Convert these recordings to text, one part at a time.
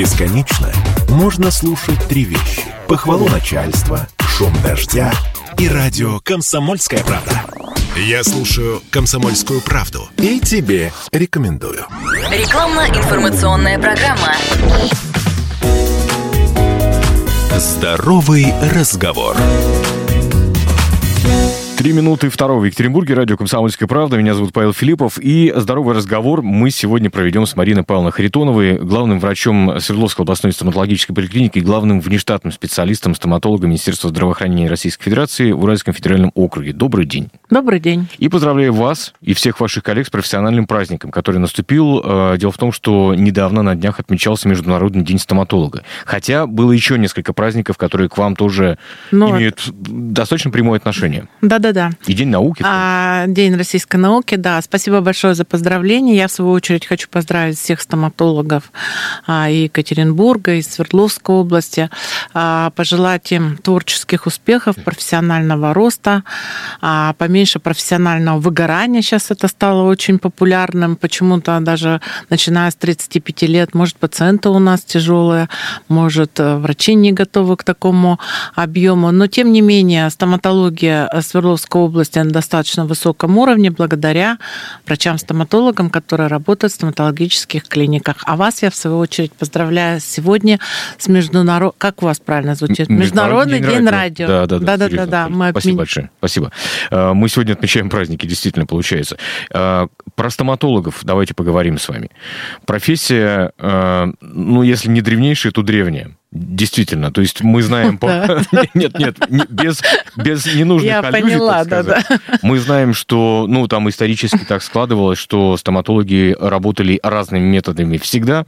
Бесконечно можно слушать три вещи: похвалу начальства, шум дождя и радио «Комсомольская правда». Я слушаю «Комсомольскую правду» и тебе рекомендую. Рекламно-информационная программа. Здоровый разговор. 3 минуты 2 в Екатеринбурге. Радио «Комсомольская правда». Меня зовут Павел Филипов. И здоровый разговор мы сегодня проведем с Мариной Павловной Харитоновой, главным врачом Свердловской областной стоматологической поликлиники и главным внештатным специалистом стоматолога Министерства здравоохранения Российской Федерации в Уральском федеральном округе. Добрый день. Добрый день. И поздравляю вас и всех ваших коллег с профессиональным праздником, который наступил. Дело в том, что недавно на днях отмечался Международный день стоматолога. Хотя было еще несколько праздников, которые к вам тоже имеют достаточно прямое отношение. Да. И День науки. День российской науки, да. Спасибо большое за поздравления. Я, в свою очередь, хочу поздравить всех стоматологов и Екатеринбурга, и Свердловской области. Пожелать им творческих успехов, профессионального роста, поменьше профессионального выгорания. Сейчас это стало очень популярным. Почему-то даже начиная с 35 лет, может, пациенты у нас тяжелые, может, врачи не готовы к такому объему. Но, тем не менее, стоматология Свердловской области на достаточно высоком уровне благодаря врачам-стоматологам, которые работают в стоматологических клиниках. А вас я, в свою очередь, поздравляю сегодня с Международным... Как у вас правильно звучит? Международный день радио. Да. Спасибо большое. Спасибо. Мы сегодня отмечаем праздники, действительно, получается. Про стоматологов давайте поговорим с вами. Профессия, если не древнейшая, то древняя. Действительно, то есть мы знаем... Нет, без ненужных аллюзий, так сказать. Мы знаем, что, там исторически так складывалось, что стоматологи работали разными методами всегда.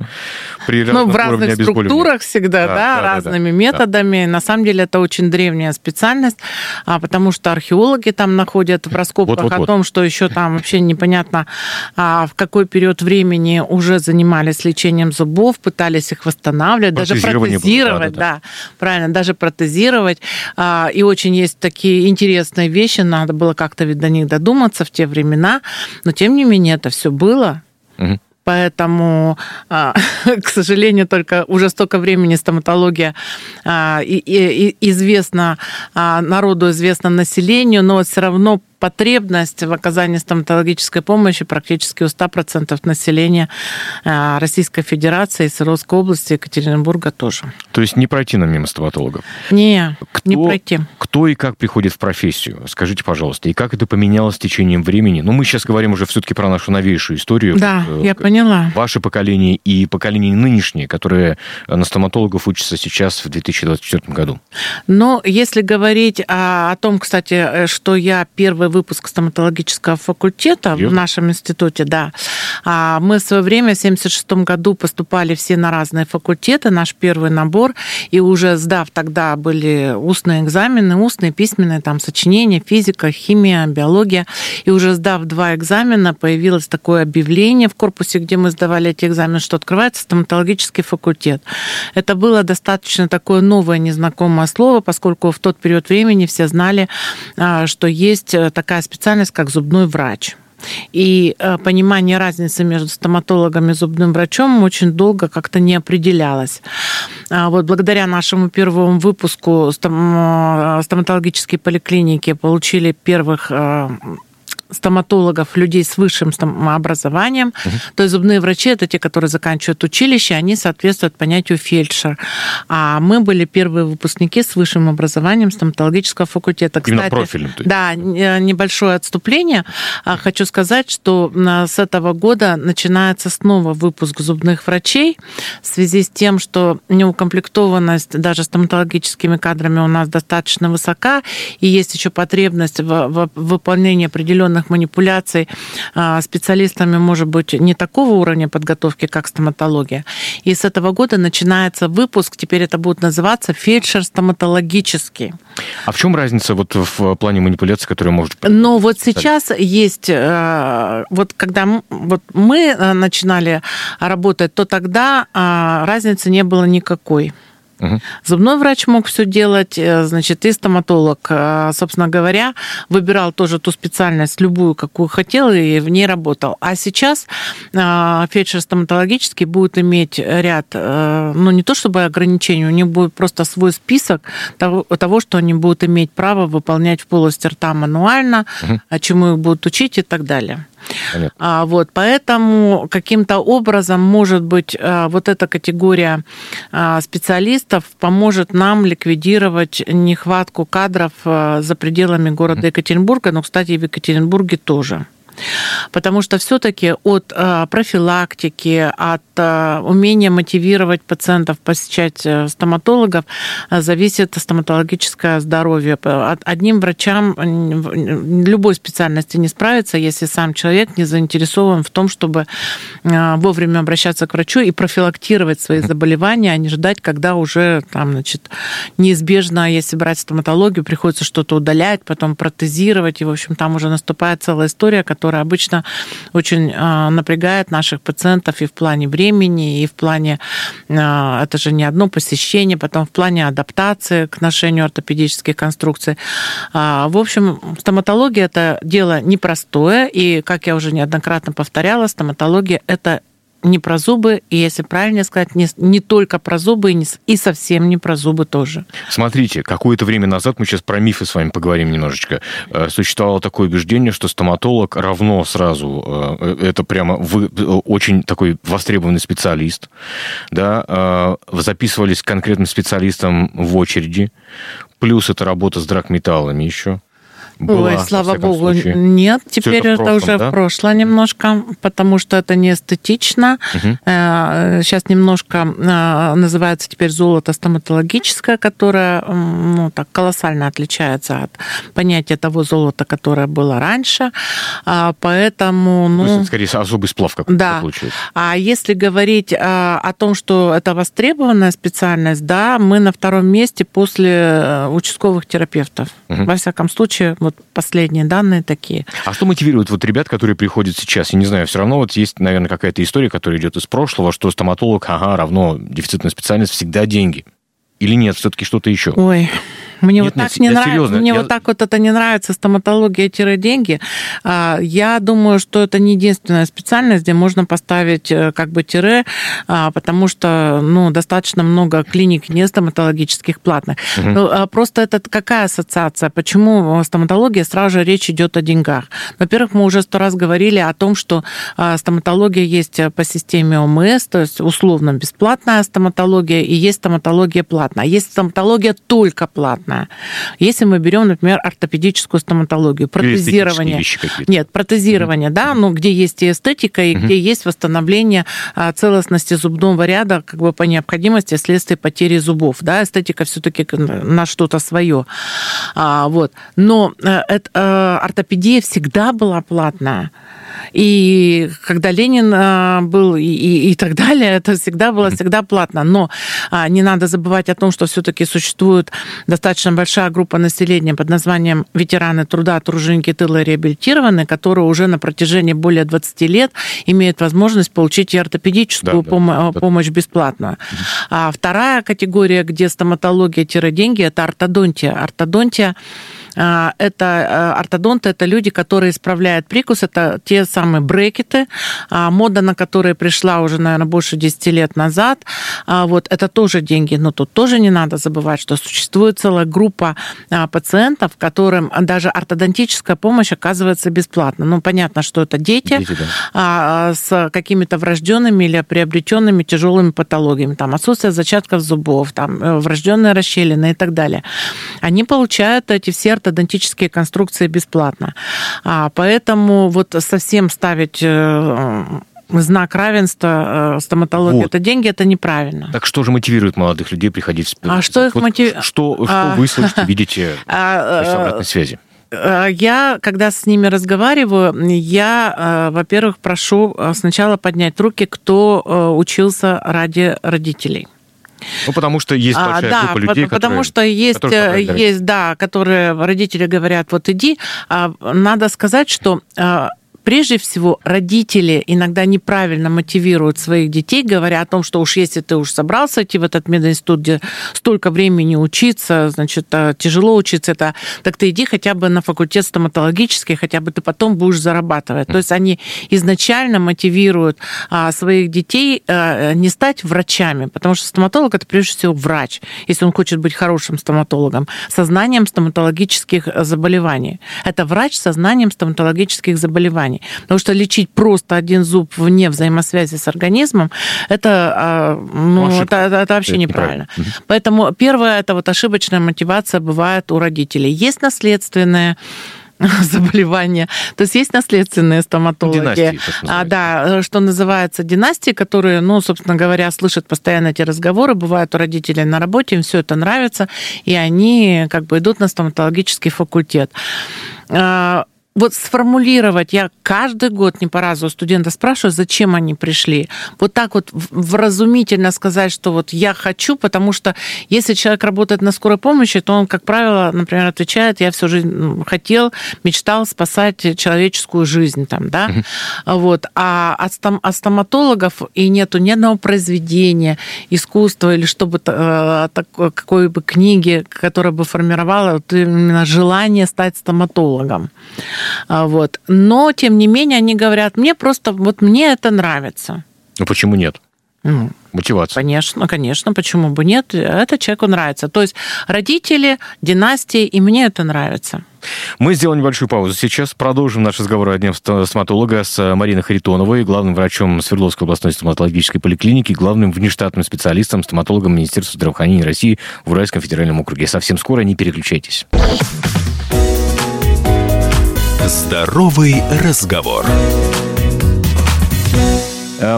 В разных структурах всегда, разными методами. На самом деле это очень древняя специальность, потому что археологи там находят в раскопках о том, что еще там вообще непонятно, в какой период времени уже занимались лечением зубов, пытались их восстанавливать, даже протезировать. Правильно, даже протезировать. И очень есть такие интересные вещи, надо было как-то ведь до них додуматься в те времена, но тем не менее это все было. Угу. Поэтому, к сожалению, только уже столько времени стоматология известна народу, известна населению, но все равно потребность в оказании стоматологической помощи практически у 100% населения Российской Федерации, Свердловской области, Екатеринбурга тоже. То есть не пройти нам мимо стоматологов? Не пройти. Кто и как приходит в профессию? Скажите, пожалуйста, и как это поменялось с течением времени? Мы сейчас говорим уже все-таки про нашу новейшую историю. Да, я поняла. Ваше поколение и поколение нынешнее, которое на стоматологов учится сейчас в 2024 году. Если говорить о том, кстати, что я первый выпуск стоматологического факультета в нашем институте, да. Мы в свое время в 1976 году поступали все на разные факультеты, наш первый набор, и уже сдав тогда были устные экзамены, устные, письменные, там сочинения, физика, химия, биология, и уже сдав 2 экзамена, появилось такое объявление в корпусе, где мы сдавали эти экзамены, что открывается стоматологический факультет. Это было достаточно такое новое, незнакомое слово, поскольку в тот период времени все знали, что есть такая специальность, как зубной врач. И понимание разницы между стоматологом и зубным врачом очень долго как-то не определялось. Благодаря нашему первому выпуску стоматологические поликлиники получили первых стоматологов, людей с высшим образованием. То есть зубные врачи, это те, которые заканчивают училище, они соответствуют понятию фельдшер. А мы были первые выпускники с высшим образованием стоматологического факультета. Именно профильным. Да, небольшое отступление. Хочу сказать, что с этого года начинается снова выпуск зубных врачей в связи с тем, что неукомплектованность даже стоматологическими кадрами у нас достаточно высока, и есть еще потребность в выполнении определенных манипуляций специалистами, может быть, не такого уровня подготовки, как стоматология. И с этого года начинается выпуск, теперь это будет называться фельдшер стоматологический. А в чем разница в плане манипуляций, которые может... сейчас есть... когда мы начинали работать, то тогда разницы не было никакой. Угу. Зубной врач мог все делать, значит, и стоматолог, собственно говоря, выбирал тоже ту специальность, любую, какую хотел, и в ней работал. А сейчас фельдшер стоматологический будет иметь ряд, ну, не то чтобы ограничений, у них будет просто свой список того, что они будут иметь право выполнять в полости рта мануально, угу. чему их будут учить и так далее. Вот, поэтому каким-то образом, может быть, вот эта категория специалистов поможет нам ликвидировать нехватку кадров за пределами города Екатеринбурга, но, кстати, и в Екатеринбурге тоже. Потому что все-таки от профилактики, от умения мотивировать пациентов посещать стоматологов зависит стоматологическое здоровье. Одним врачам любой специальности не справится, если сам человек не заинтересован в том, чтобы вовремя обращаться к врачу и профилактировать свои заболевания, а не ждать, когда уже там, значит, неизбежно, если брать стоматологию, приходится что-то удалять, потом протезировать, и, в общем, там уже наступает целая история, которая обычно очень напрягает наших пациентов и в плане времени, и в плане, это же не одно посещение, потом в плане адаптации к ношению ортопедических конструкций. В общем, стоматология – это дело непростое, и, как я уже неоднократно повторяла, стоматология – это не про зубы, и, если правильно сказать, не только про зубы, и совсем не про зубы тоже. Смотрите, какое-то время назад, мы сейчас про мифы с вами поговорим немножечко, существовало такое убеждение, что стоматолог равно сразу, это прямо вы очень такой востребованный специалист, да, записывались к конкретным специалистам в очереди, плюс это работа с драгметаллами еще. Была, ой, слава богу, случае. Нет, теперь это уже в прошлое немножко, потому что это не эстетично. Угу. Сейчас немножко называется теперь золото стоматологическое, которое, ну, так колоссально отличается от понятия того золота, которое было раньше. Поэтому, ну, то есть, скорее, особый сплав какой-то получается. А если говорить о том, что это востребованная специальность, да, мы на втором месте после участковых терапевтов. Угу. Во всяком случае, вот последние данные такие. А что мотивирует вот ребят, которые приходят сейчас? Я не знаю, все равно вот есть, наверное, какая-то история, которая идет из прошлого, что стоматолог, равно дефицитная специальность, всегда деньги. Или нет, все-таки что-то еще? Ой, мне вот так не нравится. Мне вот так вот это не нравится, стоматология-деньги. Я думаю, что это не единственная специальность, где можно поставить как бы тире, потому что, ну, достаточно много клиник не стоматологических платных. Угу. Просто это какая ассоциация? Почему стоматология? Сразу же речь идет о деньгах. Во-первых, мы уже 100 раз говорили о том, что стоматология есть по системе ОМС, то есть условно бесплатная стоматология, и есть стоматология платная. А есть стоматология только платная. Если мы берем, например, ортопедическую стоматологию, протезирование. Нет, протезирование, mm-hmm. да, но где есть и эстетика, и mm-hmm. где есть восстановление целостности зубного ряда, как бы по необходимости вследствие потери зубов. Да, эстетика все-таки на что-то свое. Вот. Но ортопедия всегда была платная. И когда Ленин был и так далее, это всегда было всегда платно. Но не надо забывать о том, что все-таки существует достаточно большая группа населения под названием ветераны труда, труженики тыла и реабилитированные, которые уже на протяжении более 20 лет имеют возможность получить и ортопедическую помощь бесплатную. А вторая категория, где стоматология-деньги, это ортодонтия. Ортодонты – это люди, которые исправляют прикус, это те самые брекеты, мода на которые пришла уже, наверное, больше 10 лет назад. Вот, это тоже деньги, но тут тоже не надо забывать, что существует целая группа пациентов, которым даже ортодонтическая помощь оказывается бесплатно. Ну, понятно, что это дети да. с какими-то врожденными или приобретенными тяжелыми патологиями, там, отсутствие зачатков зубов, там, врожденные расщелины и так далее. Они получают эти все ортодонтические конструкции бесплатно. Поэтому вот совсем ставить знак равенства стоматологии вот. Это деньги, это неправильно. Так что же мотивирует молодых людей приходить в специализацию? А что их вот мотивирует? Что вы слышите, видите в обратной связи? Я, когда с ними разговариваю, я, во-первых, прошу сначала поднять руки, кто учился ради родителей. Ну, потому что есть большая группа людей, потому что есть, которые родители говорят, вот иди. Надо сказать, что Прежде всего, родители иногда неправильно мотивируют своих детей, говоря о том, что уж если ты уж собрался идти в этот мединститут, где столько времени учиться, значит, тяжело учиться, это, так ты иди хотя бы на факультет стоматологический, хотя бы ты потом будешь зарабатывать. То есть они изначально мотивируют своих детей не стать врачами, потому что стоматолог – это прежде всего врач, если он хочет быть хорошим стоматологом, со знанием стоматологических заболеваний. Это врач со знанием стоматологических заболеваний. Потому что лечить просто один зуб вне взаимосвязи с организмом – это вообще неправильно. Поэтому первое – это вот ошибочная мотивация бывает у родителей. Есть наследственные заболевания. То есть есть наследственные стоматологи. Династии, да, что называется династии, которые, ну, собственно говоря, слышат постоянно эти разговоры, бывают у родителей на работе, им все это нравится, и они как бы идут на стоматологический факультет. Вот сформулировать, я каждый год не по разу у студента спрашиваю, зачем они пришли. Вот так вот вразумительно сказать, что вот я хочу, потому что если человек работает на скорой помощи, то он, как правило, например, отвечает, я всю жизнь хотел, мечтал спасать человеческую жизнь. Там, да? Вот. А от стоматологов и нету ни одного произведения, искусства или что бы, какой бы книги, которая бы формировала вот именно желание стать стоматологом. Вот. Но, тем не менее, они говорят, мне просто, вот мне это нравится. Ну, почему нет? Мотивация. Конечно, почему бы нет? Это человеку нравится. То есть родители, династии, и мне это нравится. Мы сделаем небольшую паузу сейчас, продолжим наш разговор о Дне стоматолога с Мариной Харитоновой, главным врачом Свердловской областной стоматологической поликлиники, главным внештатным специалистом, стоматологом Министерства здравоохранения России в Уральском федеральном округе. Совсем скоро, не переключайтесь. Здоровый разговор.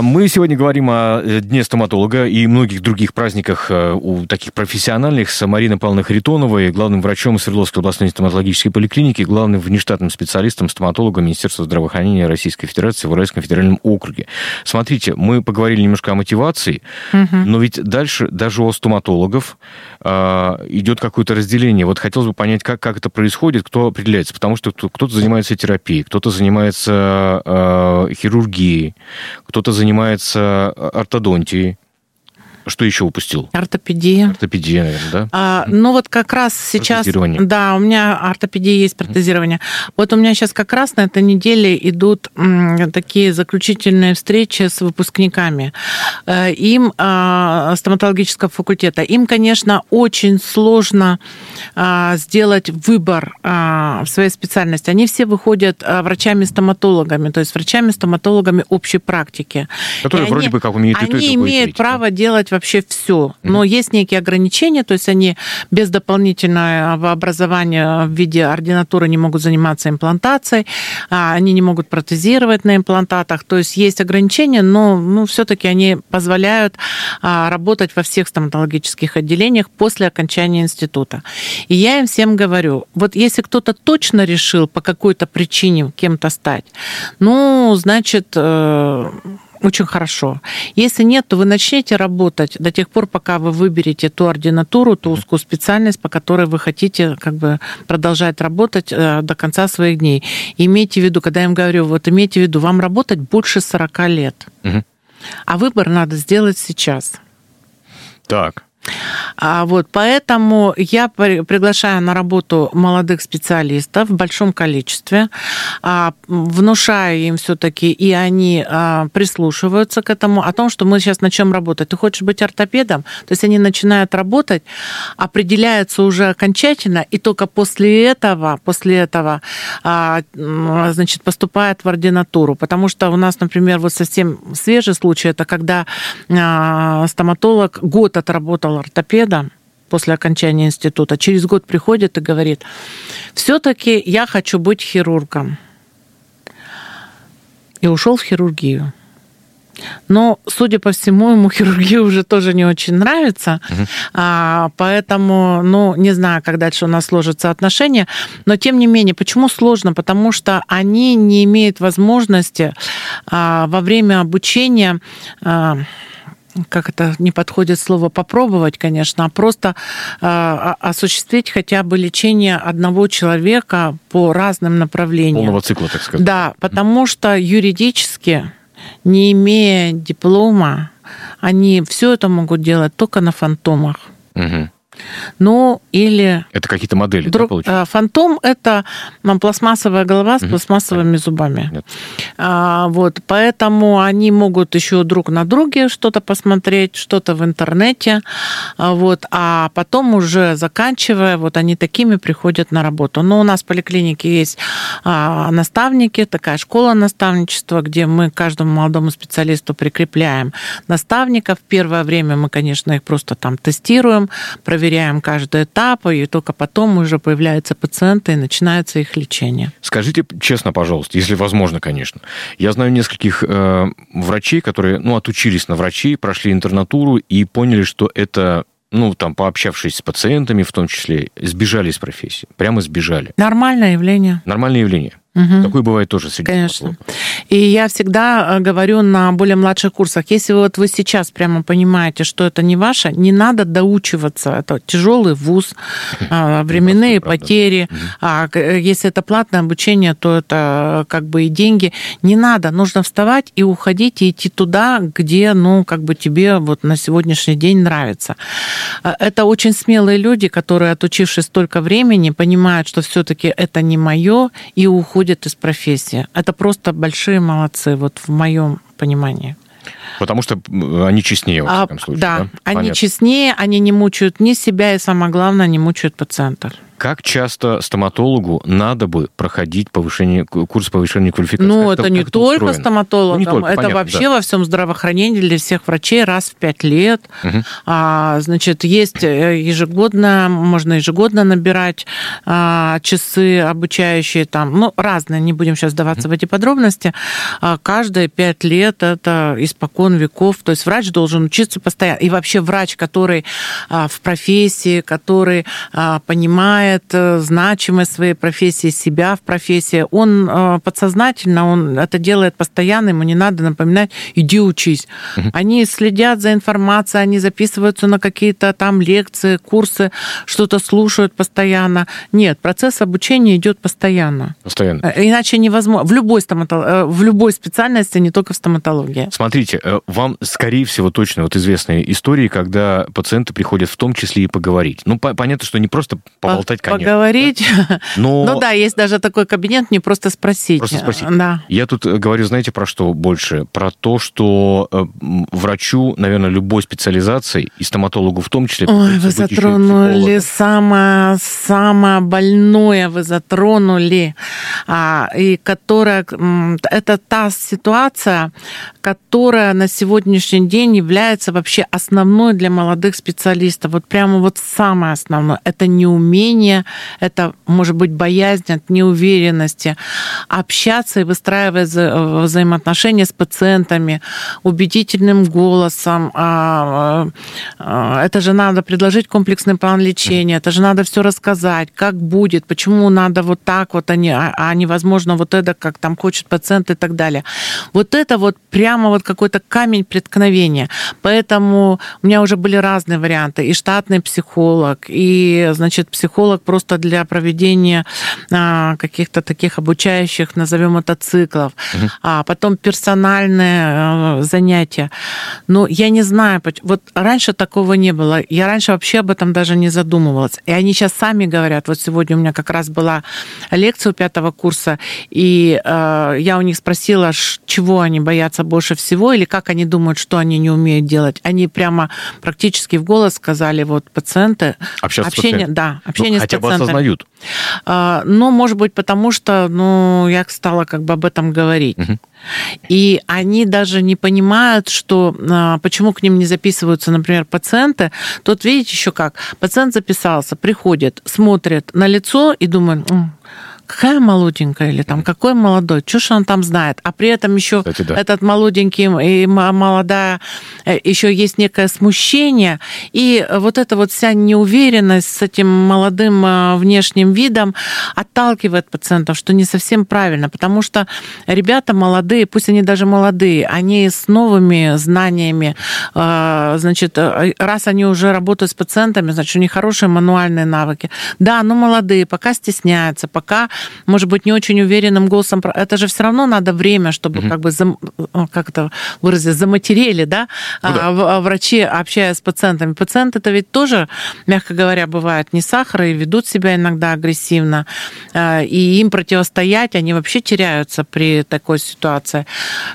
Мы сегодня говорим о Дне стоматолога и многих других праздниках у таких профессиональных с Мариной Павловной Харитоновой, главным врачом Свердловской областной стоматологической поликлиники, главным внештатным специалистом, стоматологом Министерства здравоохранения Российской Федерации в Уральском федеральном округе. Смотрите, мы поговорили немножко о мотивации, но ведь дальше даже у стоматологов идет какое-то разделение. Вот хотелось бы понять, как это происходит, кто определяется, потому что кто-то занимается терапией, кто-то занимается хирургией, кто-то занимается ортодонтией. Что еще упустил? Ортопедия, наверное, да? Ну вот как раз сейчас... Да, у меня ортопедия есть, протезирование. Вот у меня сейчас как раз на этой неделе идут такие заключительные встречи с выпускниками стоматологического факультета. Им, конечно, очень сложно сделать выбор в своей специальности. Они все выходят врачами-стоматологами, то есть врачами-стоматологами общей практики. Которые вроде бы как умеют и то, и другое. Они имеют право делать вообще все, но есть некие ограничения, то есть они без дополнительного образования в виде ординатуры не могут заниматься имплантацией, они не могут протезировать на имплантатах, то есть есть ограничения, но все-таки они позволяют работать во всех стоматологических отделениях после окончания института. И я им всем говорю, вот если кто-то точно решил по какой-то причине кем-то стать, значит... Очень хорошо. Если нет, то вы начнете работать до тех пор, пока вы выберете ту ординатуру, ту узкую специальность, по которой вы хотите как бы продолжать работать до конца своих дней. И имейте в виду, когда я им говорю, вот имейте в виду, вам работать больше 40 лет, а выбор надо сделать сейчас. Так. Вот, поэтому я приглашаю на работу молодых специалистов в большом количестве, внушаю им все-таки, и они прислушиваются к этому, о том, что мы сейчас начнем работать. Ты хочешь быть ортопедом? То есть они начинают работать, определяются уже окончательно, и только после этого значит, поступают в ординатуру. Потому что у нас, например, вот совсем свежий случай, это когда стоматолог год отработал ортопеда после окончания института, через год приходит и говорит, все-таки я хочу быть хирургом. И ушел в хирургию. Но, судя по всему, ему хирургия уже тоже не очень нравится, поэтому, не знаю, как дальше у нас сложатся отношения, но, тем не менее, почему сложно? Потому что они не имеют возможности во время обучения... как это не подходит слово попробовать, конечно, а просто осуществить хотя бы лечение одного человека по разным направлениям. Полного цикла, так сказать. Да, потому что юридически, не имея диплома, они все это могут делать только на фантомах. Угу. Ну, или... Это какие-то модели, да, получается? Фантом – это пластмассовая голова с пластмассовыми зубами. Вот, поэтому они могут еще друг на друге что-то посмотреть, что-то в интернете, вот, а потом уже заканчивая, вот они такими приходят на работу. Но у нас в поликлинике есть наставники, такая школа наставничества, где мы каждому молодому специалисту прикрепляем наставников. Первое время мы, конечно, их просто там тестируем, проверяем каждый этап, и только потом уже появляются пациенты, и начинается их лечение. Скажите честно, пожалуйста, если возможно, конечно. Я знаю нескольких врачей, которые, отучились на врачей, прошли интернатуру и поняли, что это... пообщавшись с пациентами, в том числе, сбежали из профессии. Прямо сбежали. Нормальное явление. Угу. Такое бывает тоже среди стоматологов. Конечно. И я всегда говорю на более младших курсах, если вы сейчас прямо понимаете, что это не ваше, не надо доучиваться. Это тяжелый вуз, временные потери. А если это платное обучение, то это и деньги. Не надо. Нужно вставать и уходить, и идти туда, где, тебе на сегодняшний день нравится. Это очень смелые люди, которые, отучившись столько времени, понимают, что все-таки это не мое, и уходят из профессии. Это просто большие молодцы, в моем понимании. Потому что они честнее, во всяком случае. Да, они честнее, они не мучают ни себя, и самое главное, не мучают пациентов. Как часто стоматологу надо бы проходить курс повышения квалификации? Это не только стоматологам, это понятно, вообще во всем здравоохранении для всех врачей раз в 5 лет. Угу. Есть ежегодно набирать часы обучающие, разные, не будем сейчас вдаваться в эти подробности. Каждые 5 лет это испокон веков, то есть врач должен учиться постоянно. И вообще врач, который в профессии, который понимает значимость своей профессии, себя в профессии. Он подсознательно это делает постоянно, ему не надо напоминать, иди учись. Они следят за информацией, они записываются на какие-то там лекции, курсы, что-то слушают постоянно. Нет, процесс обучения идет постоянно. Иначе невозможно. В любой специальности, не только в стоматологии. Смотрите, вам, скорее всего, точно известные истории, когда пациенты приходят в том числе и поговорить. Понятно, что не просто поболтать, конечно. Поговорить. Да? Но... есть даже такой кабинет, не просто спросить. Просто спросить. Да. Я тут говорю, знаете, про что больше? Про то, что врачу, наверное, любой специализации, и стоматологу в том числе... Ой, вы затронули самое больное, и которая... Это та ситуация, которая на сегодняшний день является вообще основной для молодых специалистов. Самое основное. Это неумение, это, может быть, боязнь от неуверенности. Общаться и выстраивать взаимоотношения с пациентами убедительным голосом. Это же надо предложить комплексный план лечения, это же надо все рассказать, как будет, почему надо так, а невозможно это, как там хочет пациент и так далее. Прямо какой-то камень преткновения. Поэтому у меня уже были разные варианты. И штатный психолог, и, психолог просто для проведения каких-то таких обучающих, назовем это, циклов. Угу. А потом персональные занятия. Но я не знаю, раньше такого не было. Я раньше вообще об этом даже не задумывалась. И они сейчас сами говорят. Сегодня у меня как раз была лекция у 5 курса, и я у них спросила, чего они боятся больше всего, или как они думают, что они не умеют делать. Они прямо практически в голос сказали, пациенты... Общение с пациентами. Хотя бы осознают. Может быть, потому что я стала об этом говорить. Угу. И они даже не понимают, почему к ним не записываются, например, пациенты. Тут, видите, еще как. Пациент записался, приходит, смотрит на лицо и думает... какая молоденькая или там какой молодой, чушь он там знает. А при этом еще этот молоденький и молодая, еще есть некое смущение. И вот эта вот вся неуверенность с этим молодым внешним видом отталкивает пациентов, что не совсем правильно, потому что ребята молодые, пусть они даже молодые, они с новыми знаниями, значит, раз они уже работают с пациентами, значит, у них хорошие мануальные навыки. Да, но молодые, пока стесняются, пока, может быть, не очень уверенным голосом. Это же все равно надо время, чтобы как бы, как это выразить, заматерели, да? Врачи, общаясь с пациентами. Пациенты-то ведь тоже, мягко говоря, бывают не сахар и ведут себя иногда агрессивно. И им противостоять, они вообще теряются при такой ситуации.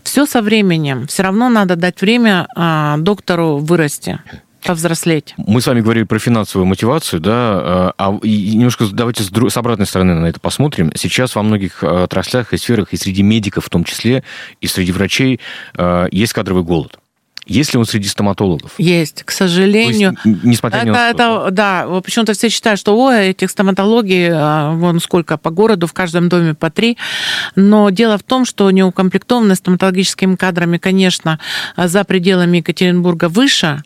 Все со временем. Все равно надо дать время доктору вырасти. Повзрослеть. Мы с вами говорили про финансовую мотивацию, да, а немножко давайте с обратной стороны на это посмотрим. Сейчас во многих отраслях и сферах, и среди медиков в том числе, и среди врачей есть кадровый голод. Есть ли он среди стоматологов? Есть, к сожалению. То есть, несмотря на это, да, почему-то все считают, что этих стоматологий, вон сколько по городу, в каждом доме по 3. Но дело в том, что неукомплектованность стоматологическими кадрами, конечно, за пределами Екатеринбурга выше,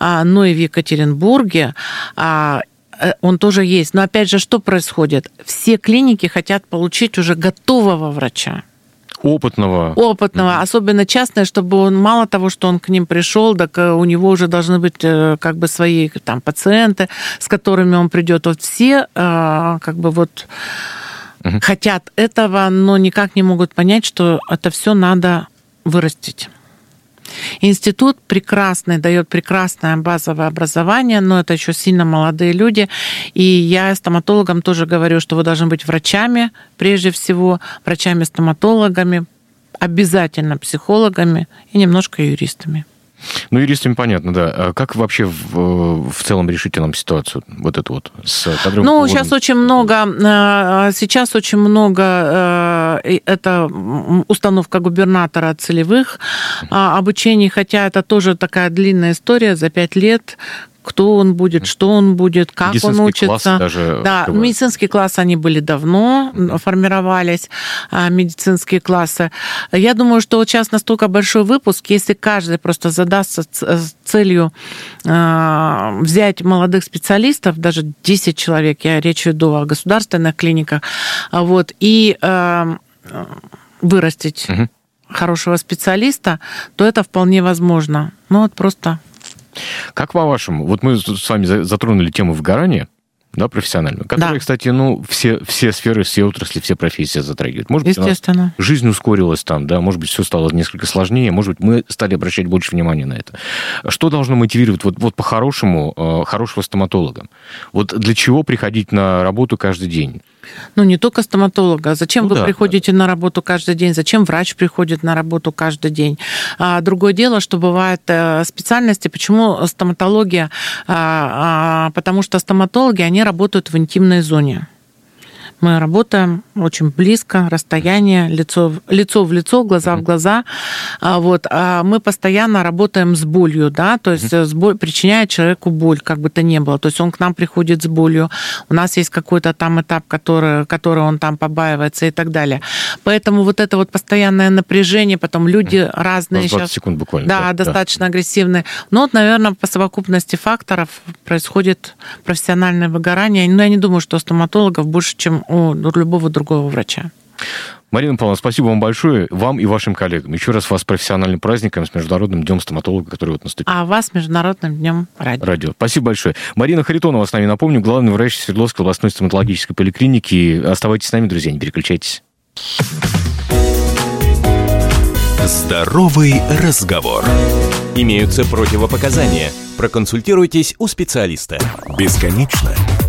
но и в Екатеринбурге он тоже есть. Но опять же, что происходит? Все клиники хотят получить уже готового врача. Опытного, особенно частное, чтобы он мало того, что он к ним пришел, так у него уже должны быть как бы свои там пациенты, с которыми он придет. Вот все как бы вот хотят этого, но никак не могут понять, что это все надо вырастить. Институт прекрасный, дает прекрасное базовое образование, но это еще сильно молодые люди. И я стоматологам тоже говорю, что вы должны быть врачами, прежде всего, врачами-стоматологами, обязательно психологами и немножко юристами. Ну, юристами понятно, да. А как вообще в целом решите нам ситуацию вот эту вот с кадровым голодом? Ну, сейчас очень много это установка губернатора целевых обучений, хотя это тоже такая длинная история за 5 лет. Кто он будет, что он будет, как он учится. Медицинский класс они были давно, формировались медицинские классы. Я думаю, что вот сейчас настолько большой выпуск, если каждый просто задастся с целью взять молодых специалистов, даже 10 человек, я речь веду о государственных клиниках, вот, и вырастить хорошего специалиста, то это вполне возможно. Ну вот просто... Как по-вашему, вот мы с вами затронули тему выгорания, да, профессиональную, которая, кстати, все сферы, все отрасли, все профессии затрагивают. Может быть, естественно, жизнь ускорилась там, да, может быть, все стало несколько сложнее, может быть, мы стали обращать больше внимания на это. Что должно мотивировать вот по-хорошему хорошего стоматолога? Вот для чего приходить на работу каждый день? Ну, не только стоматолога. Зачем вы приходите на работу каждый день? Зачем врач приходит на работу каждый день? Другое дело, что бывают специальности. Почему стоматология? Потому что стоматологи, они работают в интимной зоне. Мы работаем очень близко, расстояние, лицо в лицо, глаза в глаза. Вот. А мы постоянно работаем с болью, да, то есть причиняет человеку боль, как бы то ни было. То есть он к нам приходит с болью, у нас есть какой-то там этап, который он там побаивается и так далее. Поэтому вот это вот постоянное напряжение, потом люди разные сейчас... 20 секунд буквально. Да, достаточно агрессивные. Но вот, наверное, по совокупности факторов происходит профессиональное выгорание. Но я не думаю, что у стоматологов больше, чем у любого другого врача. Марина Павловна, спасибо вам большое, вам и вашим коллегам. Еще раз вас с профессиональным праздником, с Международным днем стоматолога, который вот наступил. А вас с Международным днем радио. Спасибо большое. Марина Харитонова с нами, напомню, главный врач Свердловской областной стоматологической поликлиники. Оставайтесь с нами, друзья, не переключайтесь. Здоровый разговор. Имеются противопоказания. Проконсультируйтесь у специалиста. Бесконечно